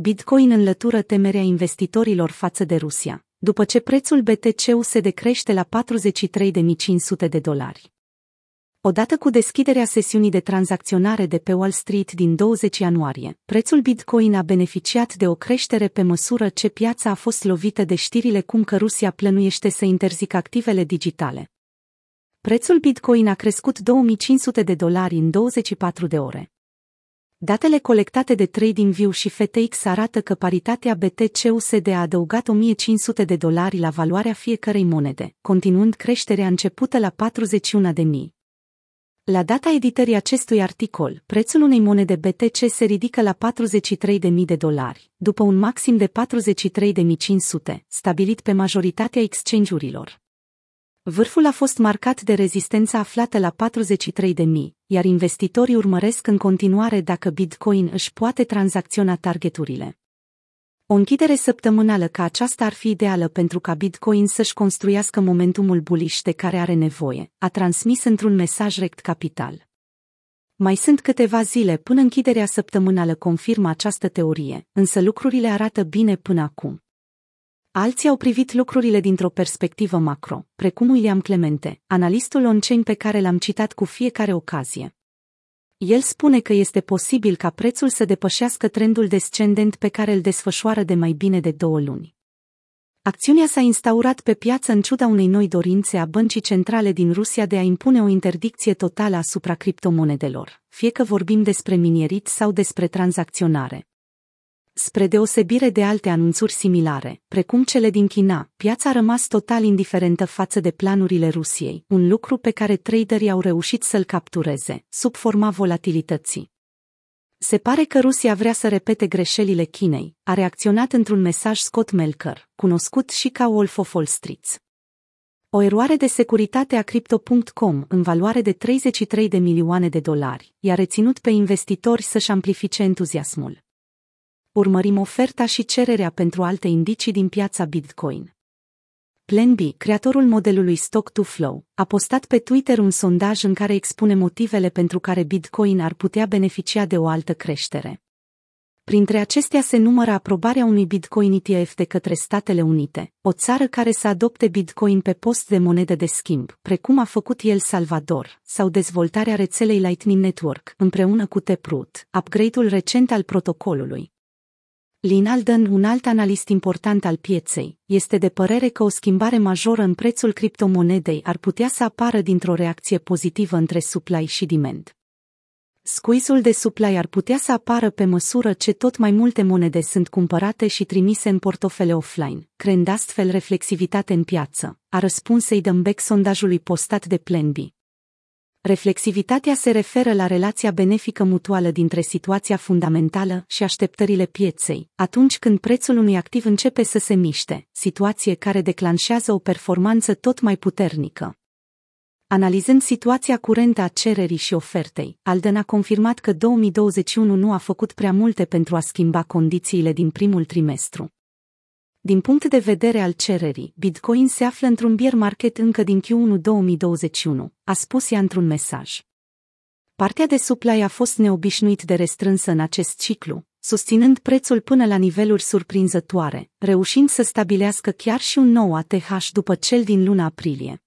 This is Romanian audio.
Bitcoin înlătură temerea investitorilor față de Rusia, după ce prețul BTC-USD crește la $43.500. Odată cu deschiderea sesiunii de tranzacționare de pe Wall Street din 20 ianuarie, prețul Bitcoin a beneficiat de o creștere pe măsură ce piața a fost lovită de știrile cum că Rusia plănuiește să interzică activele digitale. Prețul Bitcoin a crescut $2.500 în 24 de ore. Datele colectate de TradingView și FTX arată că paritatea BTC-USD a adăugat $1.500 la valoarea fiecărei monede, continuând creșterea începută la 41.000. La data editării acestui articol, prețul unei monede BTC se ridică la $43.000, după un maxim de $43.500, stabilit pe majoritatea exchange-urilor. Vârful a fost marcat de rezistența aflată la 43.000, iar investitorii urmăresc în continuare dacă Bitcoin își poate tranzacționa targeturile. O închidere săptămânală ca aceasta ar fi ideală pentru ca Bitcoin să-și construiască momentumul bullish de care are nevoie, a transmis într-un mesaj Rect Capital. Mai sunt câteva zile până închiderea săptămânală confirmă această teorie, însă lucrurile arată bine până acum. Alții au privit lucrurile dintr-o perspectivă macro, precum William Clemente, analistul on-chain pe care l-am citat cu fiecare ocazie. El spune că este posibil ca prețul să depășească trendul descendent pe care îl desfășoară de mai bine de 2 luni. Acțiunea s-a instaurat pe piață în ciuda unei noi dorințe a băncii centrale din Rusia de a impune o interdicție totală asupra criptomonedelor, fie că vorbim despre minierit sau despre tranzacționare. Spre deosebire de alte anunțuri similare, precum cele din China, piața a rămas total indiferentă față de planurile Rusiei, un lucru pe care traderii au reușit să-l captureze, sub forma volatilității. Se pare că Rusia vrea să repete greșelile Chinei, a reacționat într-un mesaj Scott Melker, cunoscut și ca Wolf of Wall Street. O eroare de securitate a Crypto.com în valoare de $33 de milioane, i-a reținut pe investitori să-și amplifice entuziasmul. Urmărim oferta și cererea pentru alte indicii din piața Bitcoin. PlanB, creatorul modelului Stock to Flow, a postat pe Twitter un sondaj în care expune motivele pentru care Bitcoin ar putea beneficia de o altă creștere. Printre acestea se numără aprobarea unui Bitcoin ETF de către Statele Unite, o țară care să adopte Bitcoin pe post de monedă de schimb, precum a făcut El Salvador, sau dezvoltarea rețelei Lightning Network, împreună cu Taproot, upgrade-ul recent al protocolului. Lyn Alden, un alt analist important al pieței, este de părere că o schimbare majoră în prețul criptomonedei ar putea să apară dintr-o reacție pozitivă între supply și demand. Squeeze-ul de supply ar putea să apară pe măsură ce tot mai multe monede sunt cumpărate și trimise în portofele offline, creând astfel reflexivitate în piață, a răspuns Ei Dombeck sondajului postat de PlanB. Reflexivitatea se referă la relația benefică mutuală dintre situația fundamentală și așteptările pieței, atunci când prețul unui activ începe să se miște, situație care declanșează o performanță tot mai puternică. Analizând situația curentă a cererii și ofertei, Alden a confirmat că 2021 nu a făcut prea multe pentru a schimba condițiile din primul trimestru. Din punct de vedere al cererii, Bitcoin se află într-un bear market încă din Q1 2021, a spus ea într-un mesaj. Partea de supply a fost neobișnuit de restrânsă în acest ciclu, susținând prețul până la niveluri surprinzătoare, reușind să stabilească chiar și un nou ATH după cel din luna aprilie.